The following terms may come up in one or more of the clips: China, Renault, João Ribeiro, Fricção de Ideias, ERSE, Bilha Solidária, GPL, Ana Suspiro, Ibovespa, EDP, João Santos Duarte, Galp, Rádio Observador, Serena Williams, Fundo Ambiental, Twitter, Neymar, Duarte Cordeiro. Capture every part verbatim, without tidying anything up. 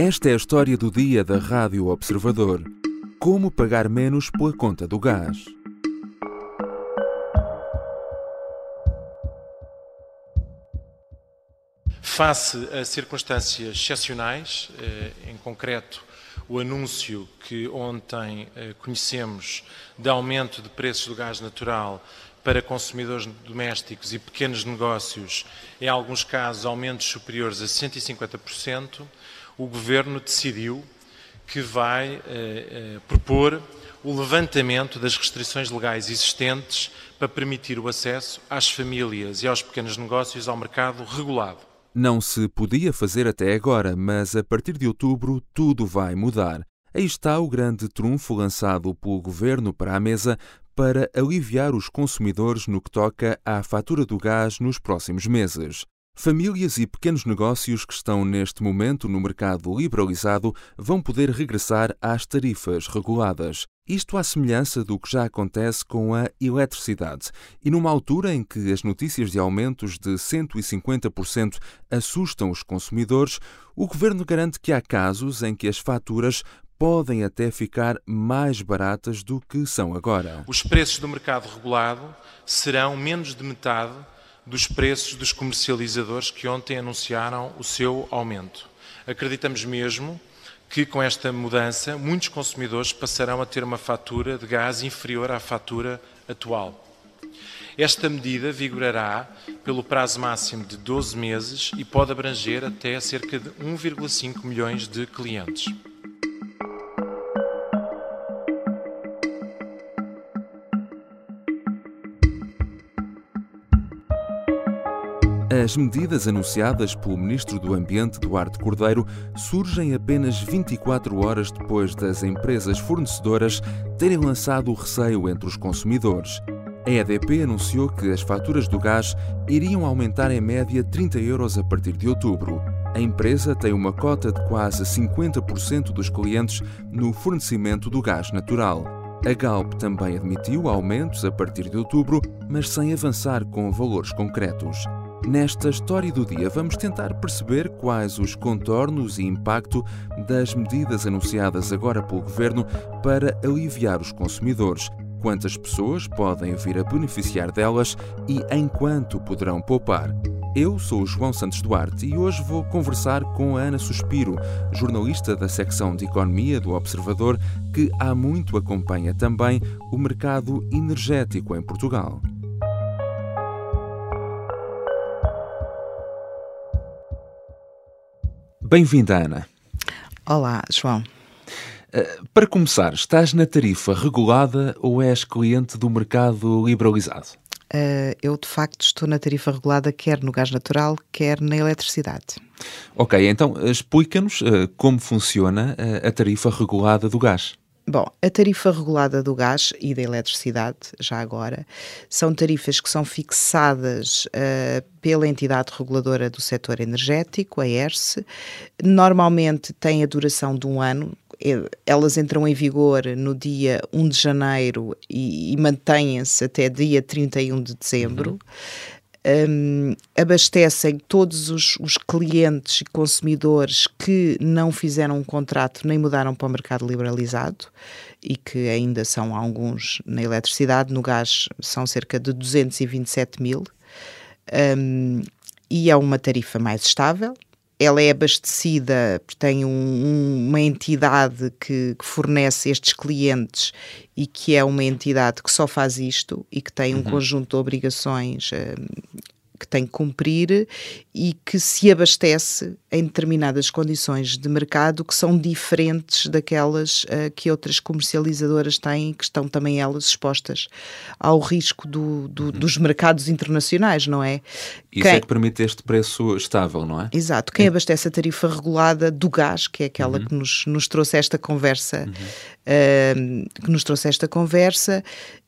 Esta é a história do dia da Rádio Observador. Como pagar menos pela conta do gás. Face a circunstâncias excepcionais, em concreto o anúncio que ontem conhecemos de aumento de preços do gás natural para consumidores domésticos e pequenos negócios, em alguns casos aumentos superiores a cento e cinquenta por cento, o Governo decidiu que vai eh, eh, propor o levantamento das restrições legais existentes para permitir o acesso às famílias e aos pequenos negócios ao mercado regulado. Não se podia fazer até agora, mas a partir de outubro tudo vai mudar. Aí está o grande trunfo lançado pelo Governo para a mesa para aliviar os consumidores no que toca à fatura do gás nos próximos meses. Famílias e pequenos negócios que estão neste momento no mercado liberalizado vão poder regressar às tarifas reguladas. Isto à semelhança do que já acontece com a eletricidade. E numa altura em que as notícias de aumentos de cento e cinquenta por cento assustam os consumidores, o Governo garante que há casos em que as faturas podem até ficar mais baratas do que são agora. Os preços do mercado regulado serão menos de metade dos preços dos comercializadores que ontem anunciaram o seu aumento. Acreditamos mesmo que com esta mudança muitos consumidores passarão a ter uma fatura de gás inferior à fatura atual. Esta medida vigorará pelo prazo máximo de doze meses e pode abranger até cerca de um vírgula cinco milhões de clientes. As medidas anunciadas pelo Ministro do Ambiente, Duarte Cordeiro, surgem apenas vinte e quatro horas depois das empresas fornecedoras terem lançado o receio entre os consumidores. A E D P anunciou que as faturas do gás iriam aumentar em média trinta euros a partir de outubro. A empresa tem uma cota de quase cinquenta por cento dos clientes no fornecimento do gás natural. A Galp também admitiu aumentos a partir de outubro, mas sem avançar com valores concretos. Nesta história do dia, vamos tentar perceber quais os contornos e impacto das medidas anunciadas agora pelo Governo para aliviar os consumidores, quantas pessoas podem vir a beneficiar delas e em quanto poderão poupar. Eu sou o João Santos Duarte e hoje vou conversar com a Ana Suspiro, jornalista da secção de Economia do Observador, que há muito acompanha também o mercado energético em Portugal. Bem-vinda, Ana. Olá, João. Para começar, estás na tarifa regulada ou és cliente do mercado liberalizado? Uh, eu, de facto, estou na tarifa regulada quer no gás natural, quer na eletricidade. Ok, então explica-nos uh, como funciona uh, a tarifa regulada do gás. Bom, a tarifa regulada do gás e da eletricidade, já agora, são tarifas que são fixadas uh, pela entidade reguladora do setor energético, a E R S E. Normalmente tem a duração de um ano. Elas entram em vigor no dia primeiro de janeiro e, e mantêm-se até dia trinta e um de dezembro. Uhum. Um, abastecem todos os, os clientes e consumidores que não fizeram um contrato nem mudaram para o mercado liberalizado e que ainda são alguns na eletricidade, no gás são cerca de duzentos e vinte e sete mil, um, e é uma tarifa mais estável. Ela é abastecida, tem um, um, uma entidade que, que fornece estes clientes e que é uma entidade que só faz isto e que tem um uhum. conjunto de obrigações um, que tem que cumprir e que se abastece em determinadas condições de mercado que são diferentes daquelas uh, que outras comercializadoras têm, que estão também elas expostas ao risco do, do, uhum. dos mercados internacionais, não é? Isso quem... é que permite este preço estável, não é? Exato. Quem é. abastece a tarifa regulada do gás, que é aquela uhum. que nos, nos trouxe esta conversa, uhum. uh, que nos trouxe esta conversa,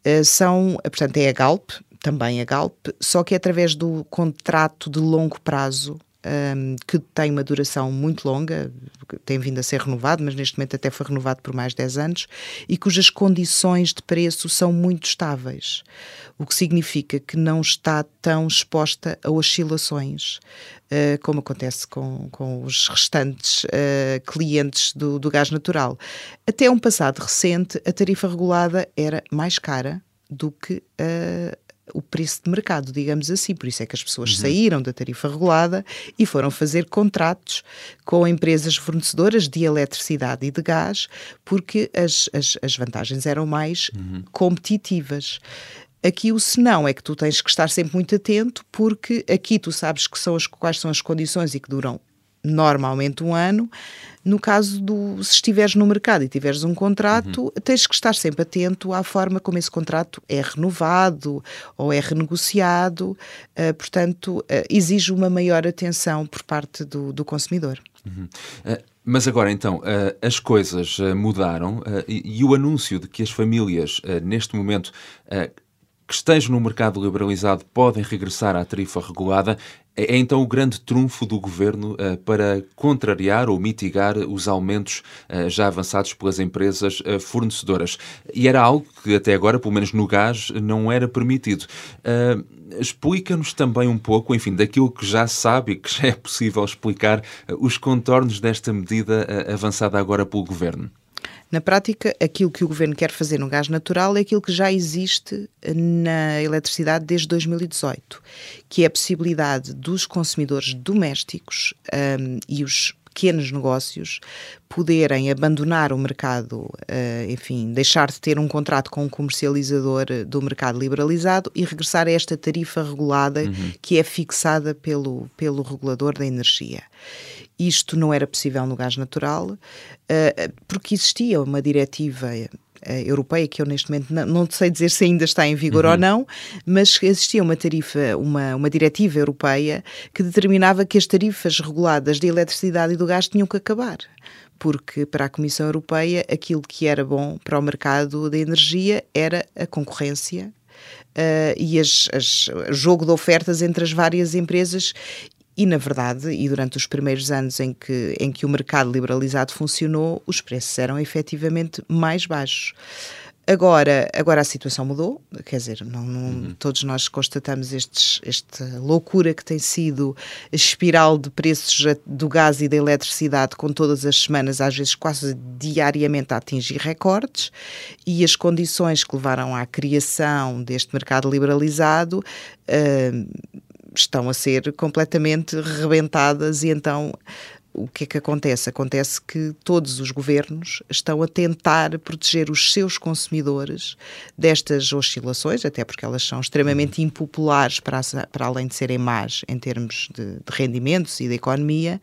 uh, são, portanto, é a Galp, também a Galp, só que é através do contrato de longo prazo um, que tem uma duração muito longa, tem vindo a ser renovado, mas neste momento até foi renovado por mais dez anos, e cujas condições de preço são muito estáveis, o que significa que não está tão exposta a oscilações, uh, como acontece com, com os restantes uh, clientes do, do gás natural. Até um passado recente, a tarifa regulada era mais cara do que a uh, o preço de mercado, digamos assim. Por isso é que as pessoas uhum. saíram da tarifa regulada e foram fazer contratos com empresas fornecedoras de eletricidade e de gás, porque as, as, as vantagens eram mais uhum. competitivas. Aqui o senão é que tu tens que estar sempre muito atento, porque aqui tu sabes que são as, quais são as condições e que duram normalmente um ano. No caso do, se estiveres no mercado e tiveres um contrato, uhum. tens que estar sempre atento à forma como esse contrato é renovado ou é renegociado, uh, portanto, uh, exige uma maior atenção por parte do, do consumidor. Uhum. Uh, mas agora então, uh, as coisas uh, mudaram uh, e, e o anúncio de que as famílias, uh, neste momento, uh, que estejam no mercado liberalizado podem regressar à tarifa regulada, é então o grande trunfo do Governo uh, para contrariar ou mitigar os aumentos uh, já avançados pelas empresas uh, fornecedoras. E era algo que até agora, pelo menos no gás, não era permitido. Uh, Explica-nos também um pouco, enfim, daquilo que já sabe e que já é possível explicar, uh, os contornos desta medida uh, avançada agora pelo Governo. Na prática, aquilo que o Governo quer fazer no gás natural é aquilo que já existe na eletricidade desde dois mil e dezoito, que é a possibilidade dos consumidores domésticos um, e os pequenos negócios poderem abandonar o mercado, uh, enfim, deixar de ter um contrato com um comercializador do mercado liberalizado e regressar a esta tarifa regulada uhum. que é fixada pelo, pelo regulador da energia. Isto não era possível no gás natural, uh, porque existia uma diretiva uh, europeia, que eu neste momento não, não sei dizer se ainda está em vigor uhum. ou não, mas existia uma tarifa, uma, uma diretiva europeia que determinava que as tarifas reguladas de eletricidade e do gás tinham que acabar, porque para a Comissão Europeia aquilo que era bom para o mercado da energia era a concorrência uh, e o jogo de ofertas entre as várias empresas. E, na verdade, e durante os primeiros anos em que, em que o mercado liberalizado funcionou, os preços eram efetivamente mais baixos. Agora, agora a situação mudou, quer dizer, não, não, uhum. todos nós constatamos estes, esta loucura que tem sido a espiral de preços do gás e da eletricidade, com todas as semanas, às vezes quase diariamente, a atingir recordes, e as condições que levaram à criação deste mercado liberalizado uh, estão a ser completamente rebentadas. E então o que é que acontece? Acontece que todos os governos estão a tentar proteger os seus consumidores destas oscilações, até porque elas são extremamente impopulares, para, para além de serem más em termos de, de rendimentos e da economia,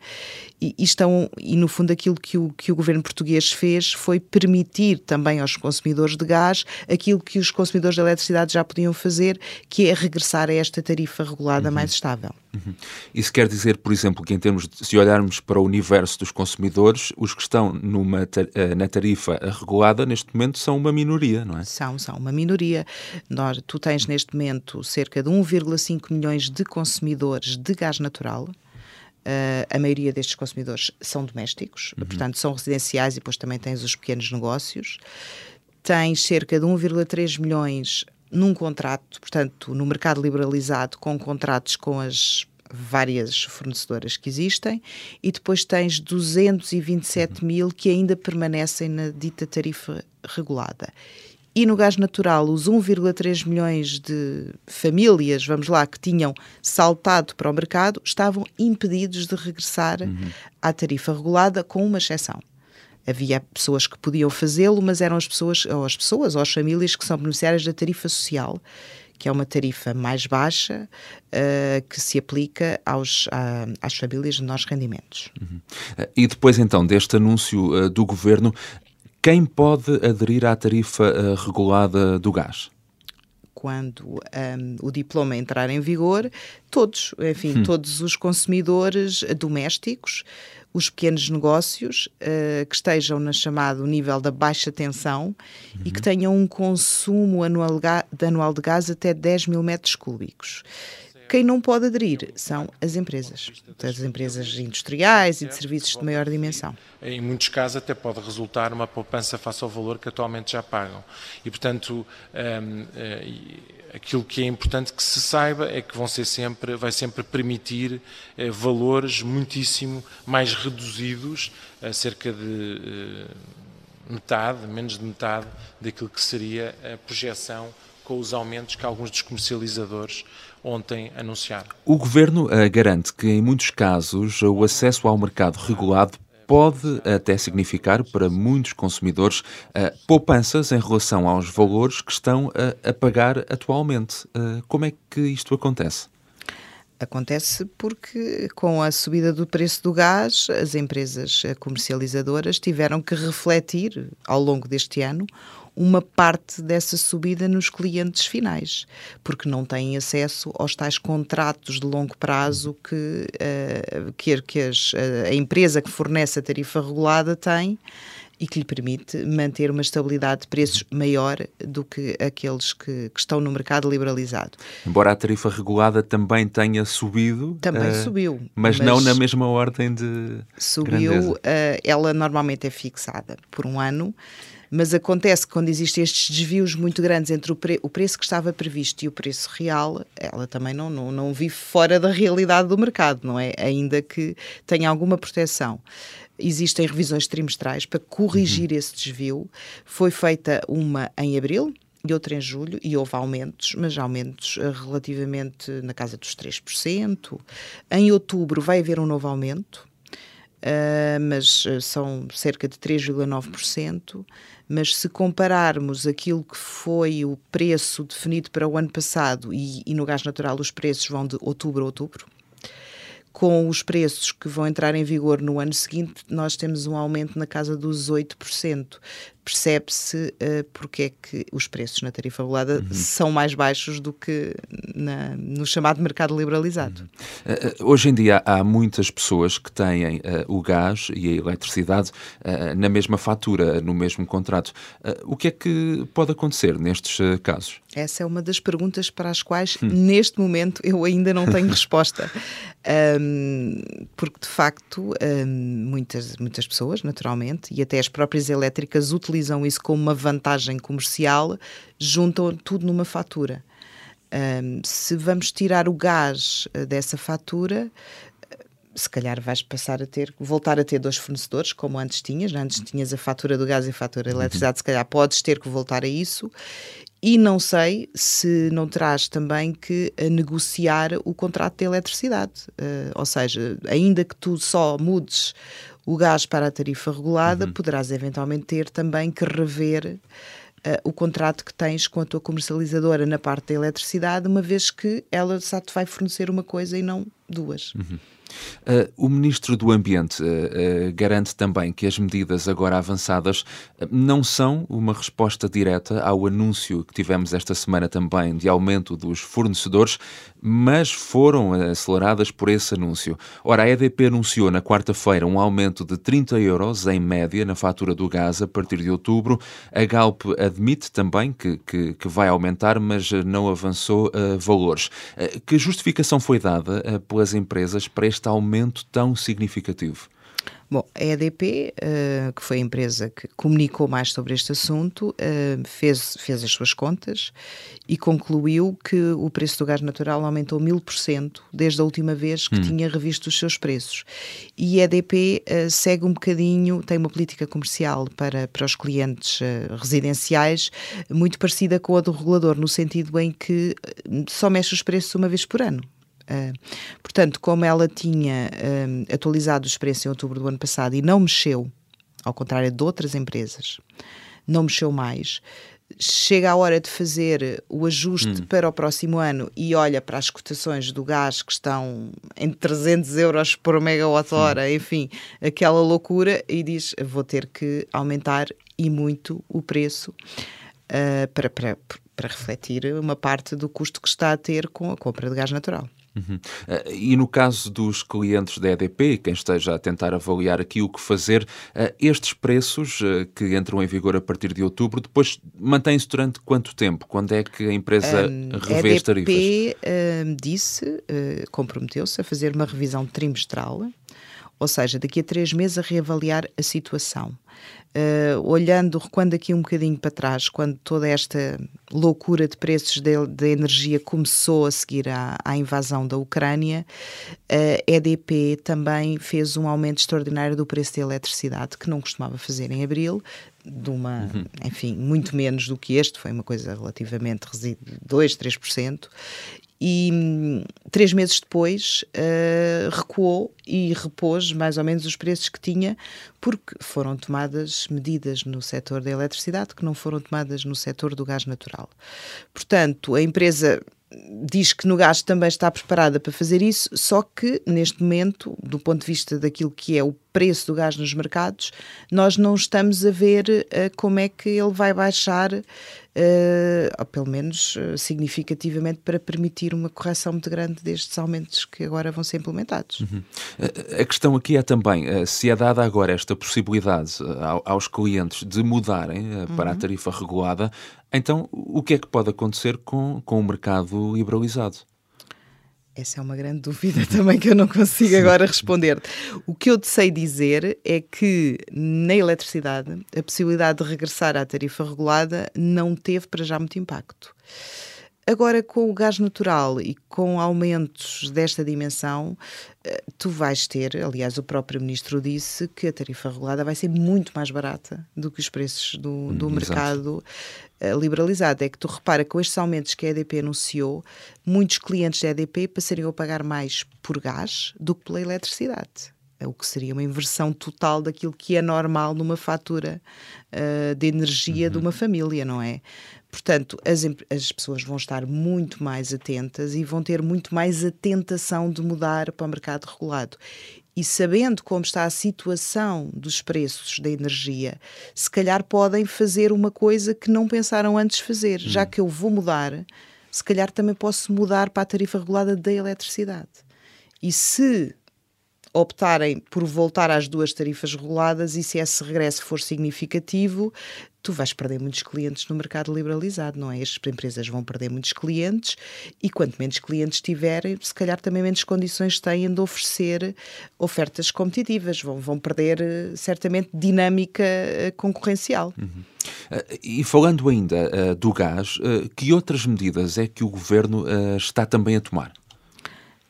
e, e, estão, e no fundo aquilo que o, que o governo português fez foi permitir também aos consumidores de gás aquilo que os consumidores de eletricidade já podiam fazer, que é regressar a esta tarifa regulada uhum. mais estável. Uhum. Isso quer dizer, por exemplo, que em termos de, se olharmos para o universo dos consumidores, os que estão numa, na tarifa regulada neste momento são uma minoria, não é? São, são uma minoria. Nós, tu tens neste momento cerca de um vírgula cinco milhões de consumidores de gás natural. Uh, a maioria destes consumidores são domésticos, uhum. portanto são residenciais, e depois também tens os pequenos negócios. Tens cerca de um vírgula três milhões num contrato, portanto, no mercado liberalizado, com contratos com as várias fornecedoras que existem, e depois tens duzentos e vinte e sete mil que ainda permanecem na dita tarifa regulada. E no gás natural, os um vírgula três milhões de famílias, vamos lá, que tinham saltado para o mercado, estavam impedidos de regressar uhum. à tarifa regulada, com uma exceção. Havia pessoas que podiam fazê-lo, mas eram as pessoas, ou as pessoas, ou as famílias que são beneficiárias da tarifa social, que é uma tarifa mais baixa, uh, que se aplica aos, uh, às famílias de menores rendimentos. Uhum. E depois, então, deste anúncio uh, do Governo, quem pode aderir à tarifa uh, regulada do gás? Quando um, o diploma entrar em vigor, todos, enfim, hum. todos os consumidores domésticos, os pequenos negócios uh, que estejam na chamada nível da baixa tensão uhum. e que tenham um consumo anual de, anual de gás até dez mil metros cúbicos. Quem não pode aderir são as empresas, as empresas industriais e de serviços de maior dimensão. Em muitos casos até pode resultar uma poupança face ao valor que atualmente já pagam. E, portanto, aquilo que é importante que se saiba é que vão ser sempre, vai sempre permitir valores muitíssimo mais reduzidos, cerca de metade, menos de metade, daquilo que seria a projeção com os aumentos que alguns dos comercializadores ontem anunciaram. O Governo uh, garante que, em muitos casos, o acesso ao mercado regulado pode até significar, para muitos consumidores, uh, poupanças em relação aos valores que estão uh, a pagar atualmente. Uh, como é que isto acontece? Acontece porque, com a subida do preço do gás, as empresas comercializadoras tiveram que refletir, ao longo deste ano, uma parte dessa subida nos clientes finais, porque não têm acesso aos tais contratos de longo prazo que, uh, que, que as, a empresa que fornece a tarifa regulada tem e que lhe permite manter uma estabilidade de preços maior do que aqueles que, que estão no mercado liberalizado. Embora a tarifa regulada também tenha subido. Também uh, subiu. Mas, mas não na mesma ordem de subiu, grandeza. Uh, ela normalmente é fixada por um ano, mas acontece que quando existem estes desvios muito grandes entre o, pre- o preço que estava previsto e o preço real, ela também não, não, não vive fora da realidade do mercado, não é? Ainda que tenha alguma proteção. Existem revisões trimestrais para corrigir uhum. esse desvio. Foi feita uma em abril e outra em julho, e houve aumentos, mas aumentos relativamente na casa dos três por cento. Em outubro vai haver um novo aumento, uh, mas são cerca de três vírgula nove por cento. Mas se compararmos aquilo que foi o preço definido para o ano passado, e, e no gás natural os preços vão de outubro a outubro, com os preços que vão entrar em vigor no ano seguinte, nós temos um aumento na casa dos oito por cento. Percebe-se uh, porque é que os preços na tarifa regulada uhum. são mais baixos do que na, no chamado mercado liberalizado. Uhum. Uh, hoje em dia há muitas pessoas que têm uh, o gás e a eletricidade uh, na mesma fatura, no mesmo contrato. Uh, o que é que pode acontecer nestes uh, casos? Essa é uma das perguntas para as quais, uhum. neste momento, eu ainda não tenho resposta. Um, porque, de facto, um, muitas, muitas pessoas, naturalmente, e até as próprias elétricas utilizam isso como uma vantagem comercial, juntam tudo numa fatura. Um, se vamos tirar o gás dessa fatura, se calhar vais passar a ter, voltar a ter dois fornecedores, como antes tinhas, né? Antes tinhas a fatura do gás e a fatura da eletricidade, se calhar podes ter que voltar a isso. E não sei se não terás também que negociar o contrato de eletricidade. Uh, ou seja, ainda que tu só mudes o gás para a tarifa regulada, uhum. poderás eventualmente ter também que rever uh, o contrato que tens com a tua comercializadora na parte da eletricidade, uma vez que ela só te vai fornecer uma coisa e não duas. Uhum. Uh, o Ministro do Ambiente uh, uh, garante também que as medidas agora avançadas não são uma resposta direta ao anúncio que tivemos esta semana também de aumento dos fornecedores, mas foram aceleradas por esse anúncio. Ora, a E D P anunciou na quarta-feira um aumento de trinta euros em média na fatura do gás a partir de outubro. A Galp admite também que, que, que vai aumentar, mas não avançou uh, valores. Uh, que justificação foi dada uh, pelas empresas para este este aumento tão significativo? Bom, a E D P, uh, que foi a empresa que comunicou mais sobre este assunto, uh, fez, fez as suas contas e concluiu que o preço do gás natural aumentou mil por cento desde a última vez que hum. tinha revisto os seus preços. E a E D P uh, segue um bocadinho, tem uma política comercial para, para os clientes uh, residenciais muito parecida com a do regulador, no sentido em que só mexe os preços uma vez por ano. Uh, portanto, como ela tinha uh, atualizado os preços em outubro do ano passado e não mexeu, ao contrário de outras empresas, não mexeu mais, chega a hora de fazer o ajuste hum. para o próximo ano e olha para as cotações do gás que estão em trezentos euros por megawatt-hora, hum. enfim, aquela loucura, e diz, vou ter que aumentar e muito o preço uh, para, para, para refletir uma parte do custo que está a ter com a compra de gás natural. Uhum. Uh, e no caso dos clientes da E D P, quem esteja a tentar avaliar aqui o que fazer, uh, estes preços uh, que entram em vigor a partir de outubro, depois mantém-se durante quanto tempo? Quando é que a empresa um, revê as tarifas? A E D P uh, disse, uh, comprometeu-se a fazer uma revisão trimestral, ou seja, daqui a três meses a reavaliar a situação. Uh, olhando, recuando aqui um bocadinho para trás, quando toda esta loucura de preços da energia começou a seguir à, à invasão da Ucrânia, a E D P também fez um aumento extraordinário do preço da eletricidade, que não costumava fazer em abril, de uma, uhum. enfim, muito menos do que este, foi uma coisa relativamente resídua, dois, três por cento. E hum, três meses depois uh, recuou e repôs mais ou menos os preços que tinha, porque foram tomadas medidas no setor da eletricidade que não foram tomadas no setor do gás natural. Portanto, a empresa diz que no gás também está preparada para fazer isso, só que neste momento, do ponto de vista daquilo que é o preço do gás nos mercados, nós não estamos a ver uh, como é que ele vai baixar, uh, ou pelo menos uh, significativamente, para permitir uma correção muito grande destes aumentos que agora vão ser implementados. Uhum. A questão aqui é também, uh, se é dada agora esta possibilidade uh, aos clientes de mudarem uh, para uhum. a tarifa regulada, então o que é que pode acontecer com, com o mercado liberalizado? Essa é uma grande dúvida também que eu não consigo agora responder. O que eu te sei dizer é que na eletricidade a possibilidade de regressar à tarifa regulada não teve para já muito impacto. Agora, com o gás natural e com aumentos desta dimensão, tu vais ter, aliás, o próprio ministro disse que a tarifa regulada vai ser muito mais barata do que os preços do, do mercado liberalizado. É que tu repara, com estes aumentos que a E D P anunciou, muitos clientes da E D P passariam a pagar mais por gás do que pela eletricidade, o que seria uma inversão total daquilo que é normal numa fatura uh, de energia uhum. de uma família, não é? Portanto, as, as pessoas vão estar muito mais atentas e vão ter muito mais a tentação de mudar para o mercado regulado. E sabendo como está a situação dos preços da energia, se calhar podem fazer uma coisa que não pensaram antes fazer. Uhum. Já que eu vou mudar, se calhar também posso mudar para a tarifa regulada da eletricidade. E se optarem por voltar às duas tarifas reguladas, e se esse regresso for significativo, tu vais perder muitos clientes no mercado liberalizado, não é? As empresas vão perder muitos clientes, e quanto menos clientes tiverem, se calhar também menos condições têm de oferecer ofertas competitivas, vão, vão perder certamente dinâmica concorrencial. Uhum. E falando ainda uh, do gás, uh, que outras medidas é que o Governo uh, está também a tomar?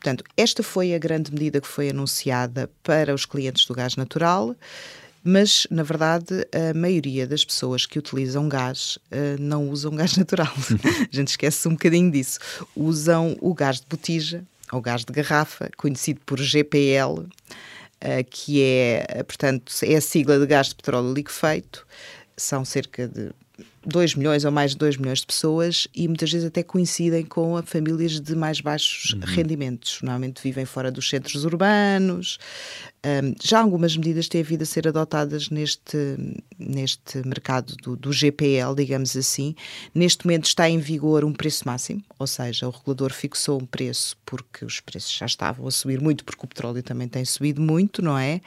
Portanto, esta foi a grande medida que foi anunciada para os clientes do gás natural, mas, na verdade, a maioria das pessoas que utilizam gás uh, não usam gás natural. A gente esquece um bocadinho disso. Usam o gás de botija, ou gás de garrafa, conhecido por G P L, uh, que é, portanto, é a sigla de gás de petróleo liquefeito. São cerca de dois milhões ou mais de dois milhões de pessoas, e muitas vezes até coincidem com famílias de mais baixos uhum. rendimentos. Normalmente vivem fora dos centros urbanos. Um, já algumas medidas têm vindo a ser adotadas neste, neste mercado do, do G P L, digamos assim. Neste momento está em vigor um preço máximo, ou seja, o regulador fixou um preço porque os preços já estavam a subir muito, porque o petróleo também tem subido muito, não é?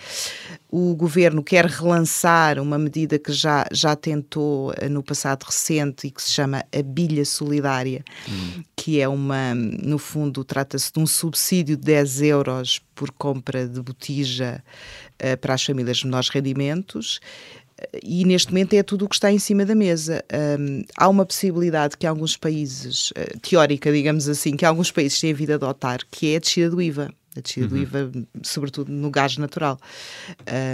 O Governo quer relançar uma medida que já, já tentou no passado recente e que se chama a Bilha Solidária, hum. que é uma, no fundo, trata-se de um subsídio de dez euros por compra de botija uh, para as famílias de menores rendimentos, uh, e neste momento é tudo o que está em cima da mesa. Um, há uma possibilidade que alguns países, uh, teórica, digamos assim, que alguns países têm vindo a adotar, que é a descida do I V A. A descida uhum. do I V A, sobretudo no gás natural.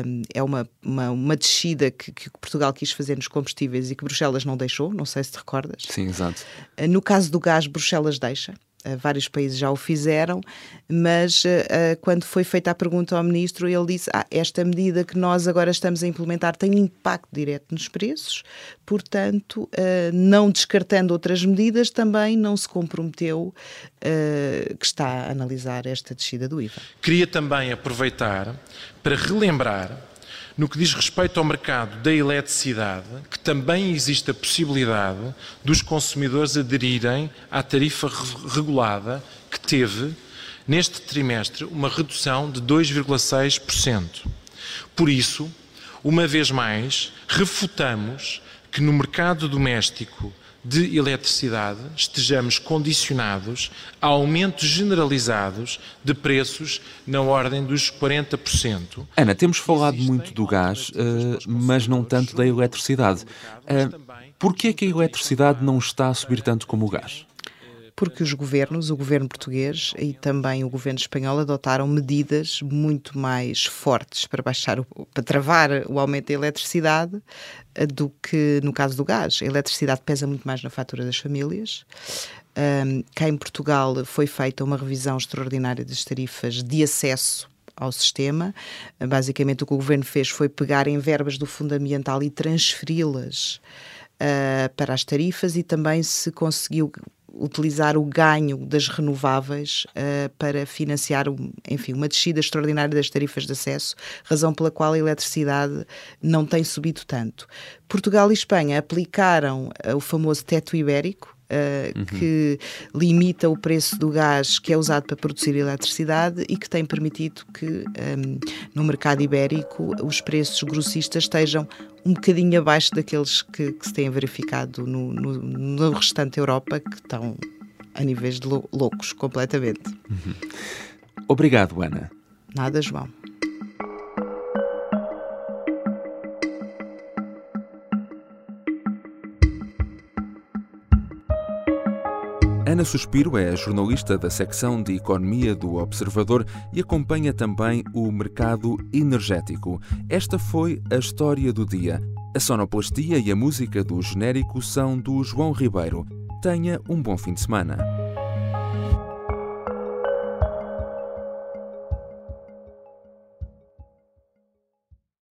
Um, é uma, uma, uma descida que, que Portugal quis fazer nos combustíveis e que Bruxelas não deixou, não sei se te recordas. Sim, exato. Uh, no caso do gás, Bruxelas deixa. Uh, vários países já o fizeram, mas uh, uh, quando foi feita a pergunta ao ministro, ele disse: ah, esta medida que nós agora estamos a implementar tem impacto direto nos preços, portanto, uh, não descartando outras medidas, também não se comprometeu uh, que está a analisar esta descida do I V A. Queria também aproveitar para relembrar, no que diz respeito ao mercado da eletricidade, que também existe a possibilidade dos consumidores aderirem à tarifa regulada que teve neste trimestre, uma redução de dois vírgula seis por cento. Por isso, uma vez mais, refutamos que no mercado doméstico de eletricidade estejamos condicionados a aumentos generalizados de preços na ordem dos quarenta por cento. Ana, temos falado muito do gás, mas não tanto da eletricidade. Porquê é que a eletricidade não está a subir tanto como o gás? Porque os governos, o governo português e também o governo espanhol, adotaram medidas muito mais fortes para baixar, para travar o aumento da eletricidade do que no caso do gás. A eletricidade pesa muito mais na fatura das famílias. Um, cá em Portugal foi feita uma revisão extraordinária das tarifas de acesso ao sistema. Basicamente o que o governo fez foi pegar em verbas do Fundo Ambiental e transferi-las uh, para as tarifas, e também se conseguiu utilizar o ganho das renováveis uh, para financiar, um, enfim, uma descida extraordinária das tarifas de acesso, razão pela qual a eletricidade não tem subido tanto. Portugal e Espanha aplicaram uh, o famoso teto ibérico, Uh, uhum. que limita o preço do gás que é usado para produzir eletricidade e que tem permitido que um, no mercado ibérico os preços grossistas estejam um bocadinho abaixo daqueles que, que se têm verificado no, no, no restante da Europa, que estão a níveis de lou- loucos completamente. Uhum. Obrigado, Ana. Nada, João. Ana Suspiro é a jornalista da secção de Economia do Observador e acompanha também o mercado energético. Esta foi a história do dia. A sonoplastia e a música do genérico são do João Ribeiro. Tenha um bom fim de semana.